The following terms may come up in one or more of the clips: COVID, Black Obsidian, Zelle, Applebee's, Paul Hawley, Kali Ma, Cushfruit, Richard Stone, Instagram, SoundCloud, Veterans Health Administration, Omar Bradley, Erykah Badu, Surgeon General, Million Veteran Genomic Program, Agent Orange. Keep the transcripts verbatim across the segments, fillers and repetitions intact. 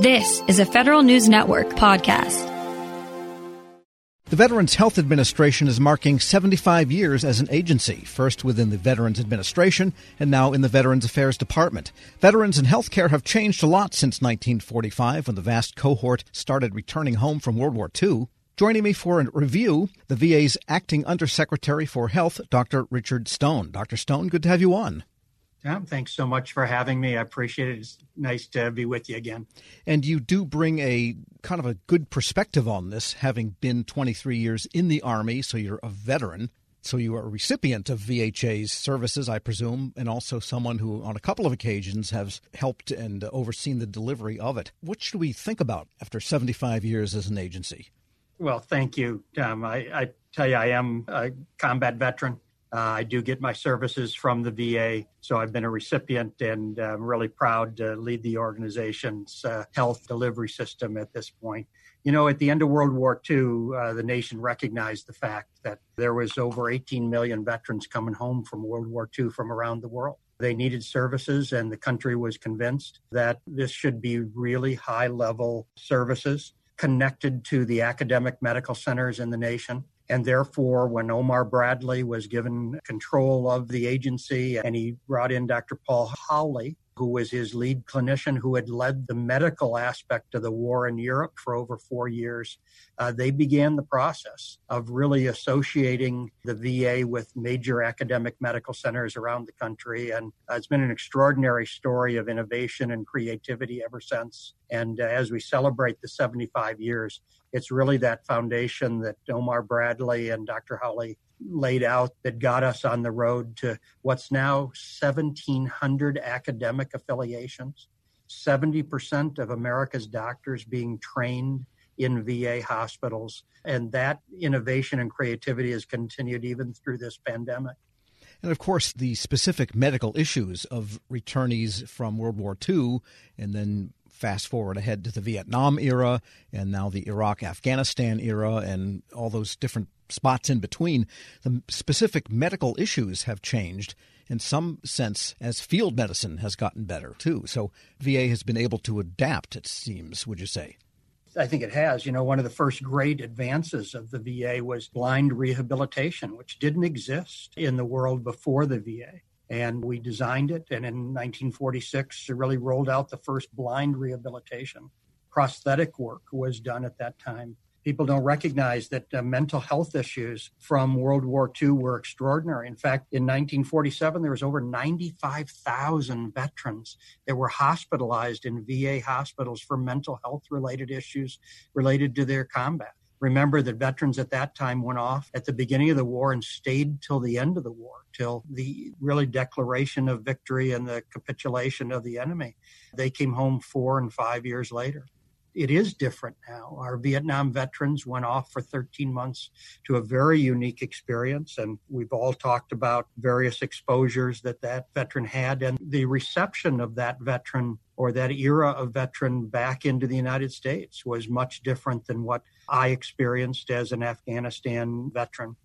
This is a Federal News Network podcast. The Veterans Health Administration is marking seventy-five years as an agency, first within the Veterans Administration and now in the Veterans Affairs Department. Veterans and healthcare have changed a lot since nineteen forty-five, when the vast cohort started returning home from World War Two. Joining me for a review, the V A's Acting Undersecretary for Health, Doctor Richard Stone. Doctor Stone, good to have you on. Yeah, thanks so much for having me. I appreciate it. It's nice to be with you again. And you do bring a kind of a good perspective on this, having been twenty-three years in the Army, so you're a veteran, so you are a recipient of V H A's services, I presume, and also someone who, on a couple of occasions, has helped and overseen the delivery of it. What should we think about after seventy-five years as an agency? Well, thank you, Tom. I, I tell you, I am a combat veteran. Uh, I do get my services from the V A, so I've been a recipient, and I'm really proud to lead the organization's uh, health delivery system at this point. You know, at the end of World War Two, uh, the nation recognized the fact that there was over eighteen million veterans coming home from World War Two from around the world. They needed services, and the country was convinced that this should be really high-level services connected to the academic medical centers in the nation. And therefore, when Omar Bradley was given control of the agency and he brought in Doctor Paul Hawley, who was his lead clinician who had led the medical aspect of the war in Europe for over four years, uh, they began the process of really associating the V A with major academic medical centers around the country. And uh, it's been an extraordinary story of innovation and creativity ever since. And uh, as we celebrate the seventy-five years, it's really that foundation that Omar Bradley and Doctor Hawley laid out that got us on the road to what's now seventeen hundred academic affiliations, seventy percent of America's doctors being trained in V A hospitals. And that innovation and creativity has continued even through this pandemic. And, of course, the specific medical issues of returnees from World War Two, and then fast forward ahead to the Vietnam era and now the Iraq-Afghanistan era and all those different spots in between, the specific medical issues have changed in some sense as field medicine has gotten better, too. So V A has been able to adapt, it seems, would you say? I think it has. You know, one of the first great advances of the V A was blind rehabilitation, which didn't exist in the world before the V A. And we designed it, and in nineteen forty-six, it really rolled out the first blind rehabilitation. Prosthetic work was done at that time. People don't recognize that uh, mental health issues from World War Two were extraordinary. In fact, in nineteen forty-seven, there was over ninety-five thousand veterans that were hospitalized in V A hospitals for mental health-related issues related to their combat. Remember that veterans at that time went off at the beginning of the war and stayed till the end of the war, till the really declaration of victory and the capitulation of the enemy. They came home four and five years later. It is different now. Our Vietnam veterans went off for thirteen months to a very unique experience, and we've all talked about various exposures that that veteran had and the reception of that veteran or that era of veteran back into the United States was much different than what I experienced as an Afghanistan veteran.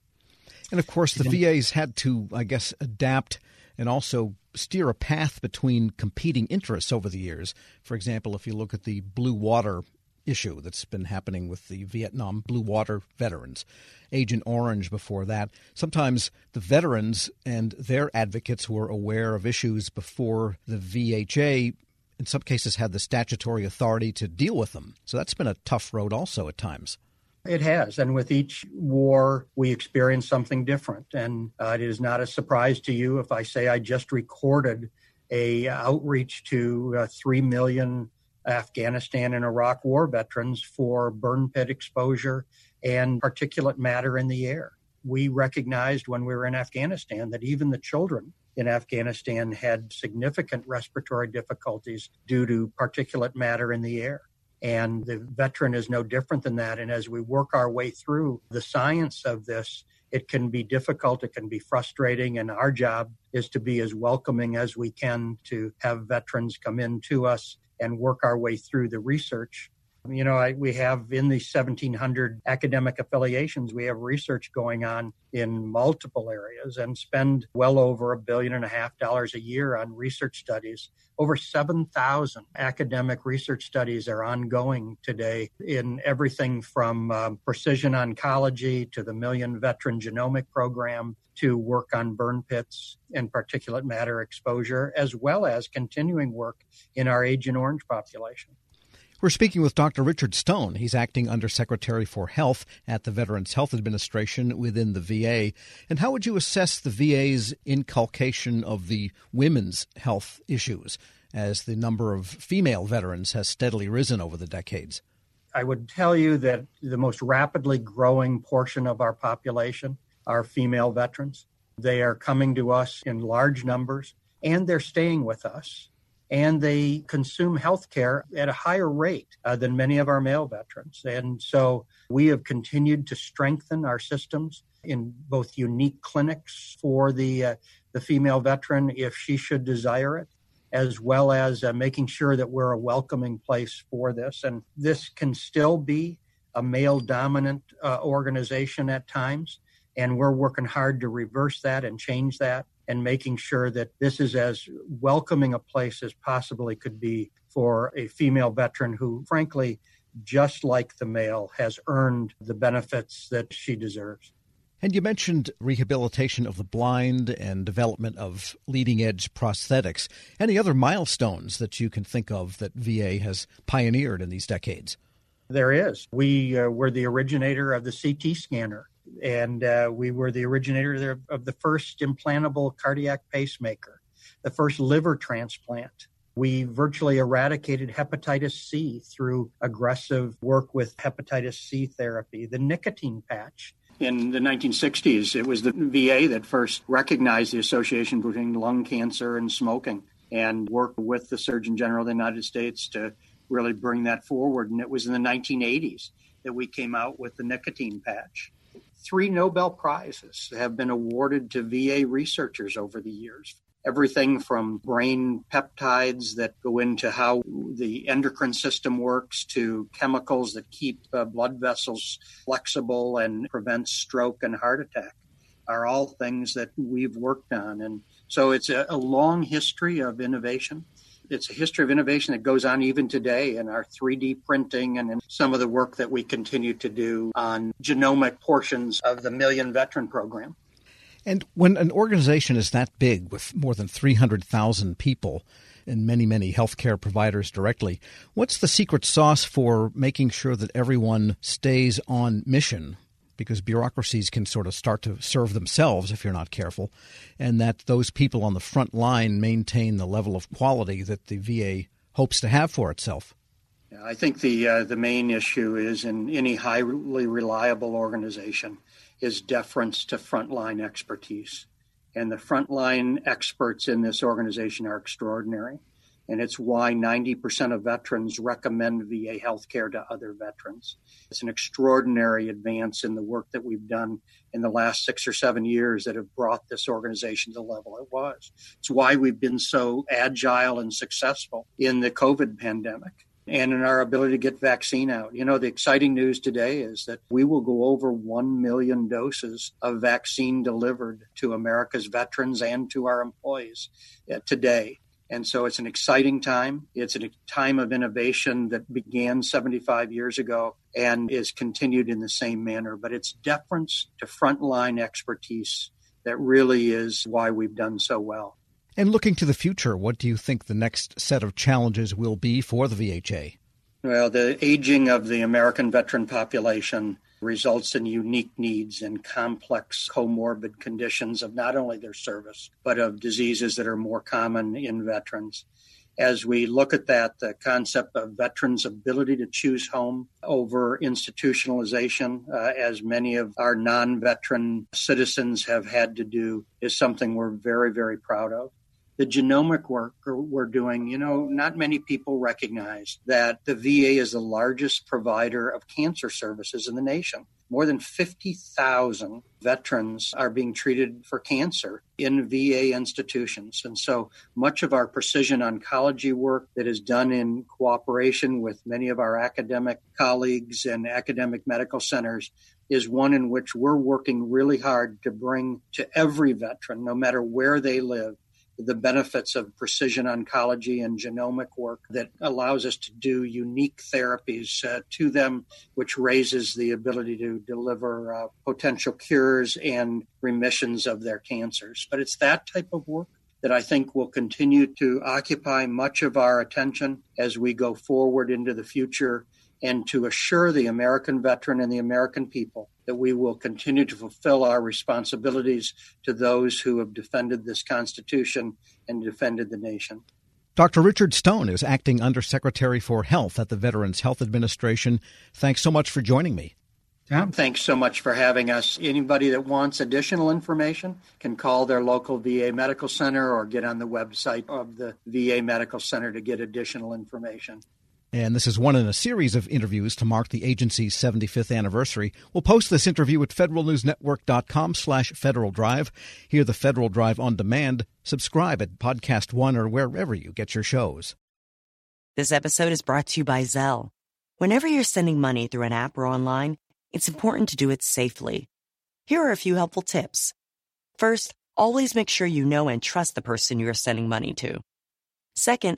And of course, the V A's had to, I guess, adapt and also steer a path between competing interests over the years. For example, if you look at the blue water issue that's been happening with the Vietnam blue water veterans, Agent Orange before that, sometimes the veterans and their advocates who are aware of issues before the V H A, in some cases, had the statutory authority to deal with them. So that's been a tough road also at times. It has. And with each war, we experience something different. And uh, it is not a surprise to you if I say I just recorded a outreach to uh, three million Afghanistan and Iraq war veterans for burn pit exposure and particulate matter in the air. We recognized when we were in Afghanistan that even the children in Afghanistan had significant respiratory difficulties due to particulate matter in the air. And the veteran is no different than that. And as we work our way through the science of this, it can be difficult, it can be frustrating, and our job is to be as welcoming as we can to have veterans come in to us and work our way through the research You know, I, we have in the seventeen hundred academic affiliations, we have research going on in multiple areas and spend well over a billion and a half dollars a year on research studies. Over seven thousand academic research studies are ongoing today in everything from um, precision oncology to the Million Veteran Genomic Program to work on burn pits and particulate matter exposure, as well as continuing work in our Agent Orange population. We're speaking with Doctor Richard Stone. He's acting Undersecretary for Health at the Veterans Health Administration within the V A. And how would you assess the V A's inculcation of the women's health issues as the number of female veterans has steadily risen over the decades? I would tell you that the most rapidly growing portion of our population are female veterans. They are coming to us in large numbers, and they're staying with us. And they consume health care at a higher rate uh, than many of our male veterans. And so we have continued to strengthen our systems in both unique clinics for the uh, the female veteran, if she should desire it, as well as uh, making sure that we're a welcoming place for this. And this can still be a male-dominant uh, organization at times, and we're working hard to reverse that and change that, and making sure that this is as welcoming a place as possibly could be for a female veteran who, frankly, just like the male, has earned the benefits that she deserves. And you mentioned rehabilitation of the blind and development of leading-edge prosthetics. Any other milestones that you can think of that V A has pioneered in these decades? There is. We uh, were the originator of the C T scanner. And uh, we were the originator of the first implantable cardiac pacemaker, the first liver transplant. We virtually eradicated hepatitis C through aggressive work with hepatitis C therapy, the nicotine patch. In the nineteen sixties, it was the V A that first recognized the association between lung cancer and smoking and worked with the Surgeon General of the United States to really bring that forward. And it was in the nineteen eighties that we came out with the nicotine patch. Three Nobel Prizes have been awarded to V A researchers over the years. Everything from brain peptides that go into how the endocrine system works to chemicals that keep uh, blood vessels flexible and prevent stroke and heart attack are all things that we've worked on. And so it's a, a long history of innovation. It's a history of innovation that goes on even today in our three D printing and in some of the work that we continue to do on genomic portions of the Million Veteran Program. And when an organization is that big with more than three hundred thousand people and many, many healthcare providers directly, what's the secret sauce for making sure that everyone stays on mission? Because bureaucracies can sort of start to serve themselves if you're not careful, and that those people on the front line maintain the level of quality that the V A hopes to have for itself. I think the uh, the main issue is in any highly reliable organization is deference to frontline expertise. And the frontline experts in this organization are extraordinary. And it's why ninety percent of veterans recommend V A healthcare to other veterans. It's an extraordinary advance in the work that we've done in the last six or seven years that have brought this organization to the level it was. It's why we've been so agile and successful in the COVID pandemic and in our ability to get vaccine out. You know, the exciting news today is that we will go over one million doses of vaccine delivered to America's veterans and to our employees today. And so it's an exciting time. It's a time of innovation that began seventy-five years ago and is continued in the same manner. But it's deference to frontline expertise that really is why we've done so well. And looking to the future, what do you think the next set of challenges will be for the V H A? Well, the aging of the American veteran population results in unique needs and complex comorbid conditions of not only their service, but of diseases that are more common in veterans. As we look at that, the concept of veterans' ability to choose home over institutionalization, uh, as many of our non-veteran citizens have had to do, is something we're very, very proud of. the genomic work we're doing, you know, not many people recognize that the V A is the largest provider of cancer services in the nation. More than fifty thousand veterans are being treated for cancer in V A institutions. And so much of our precision oncology work that is done in cooperation with many of our academic colleagues and academic medical centers is one in which we're working really hard to bring to every veteran, no matter where they live, the benefits of precision oncology and genomic work that allows us to do unique therapies uh, to them, which raises the ability to deliver uh, potential cures and remissions of their cancers. But it's that type of work that I think will continue to occupy much of our attention as we go forward into the future, and to assure the American veteran and the American people that we will continue to fulfill our responsibilities to those who have defended this Constitution and defended the nation. Doctor Richard Stone is Acting Undersecretary for Health at the Veterans Health Administration. Thanks so much for joining me. Tom, thanks so much for having us. Anybody that wants additional information can call their local V A medical center or get on the website of the V A medical center to get additional information. And this is one in a series of interviews to mark the agency's seventy-fifth anniversary. We'll post this interview at federalnewsnetwork.com slash Federal Drive. Hear the Federal Drive on demand. Subscribe at Podcast One or wherever you get your shows. This episode is brought to you by Zelle. Whenever you're sending money through an app or online, it's important to do it safely. Here are a few helpful tips. First, always make sure you know and trust the person you're sending money to. Second,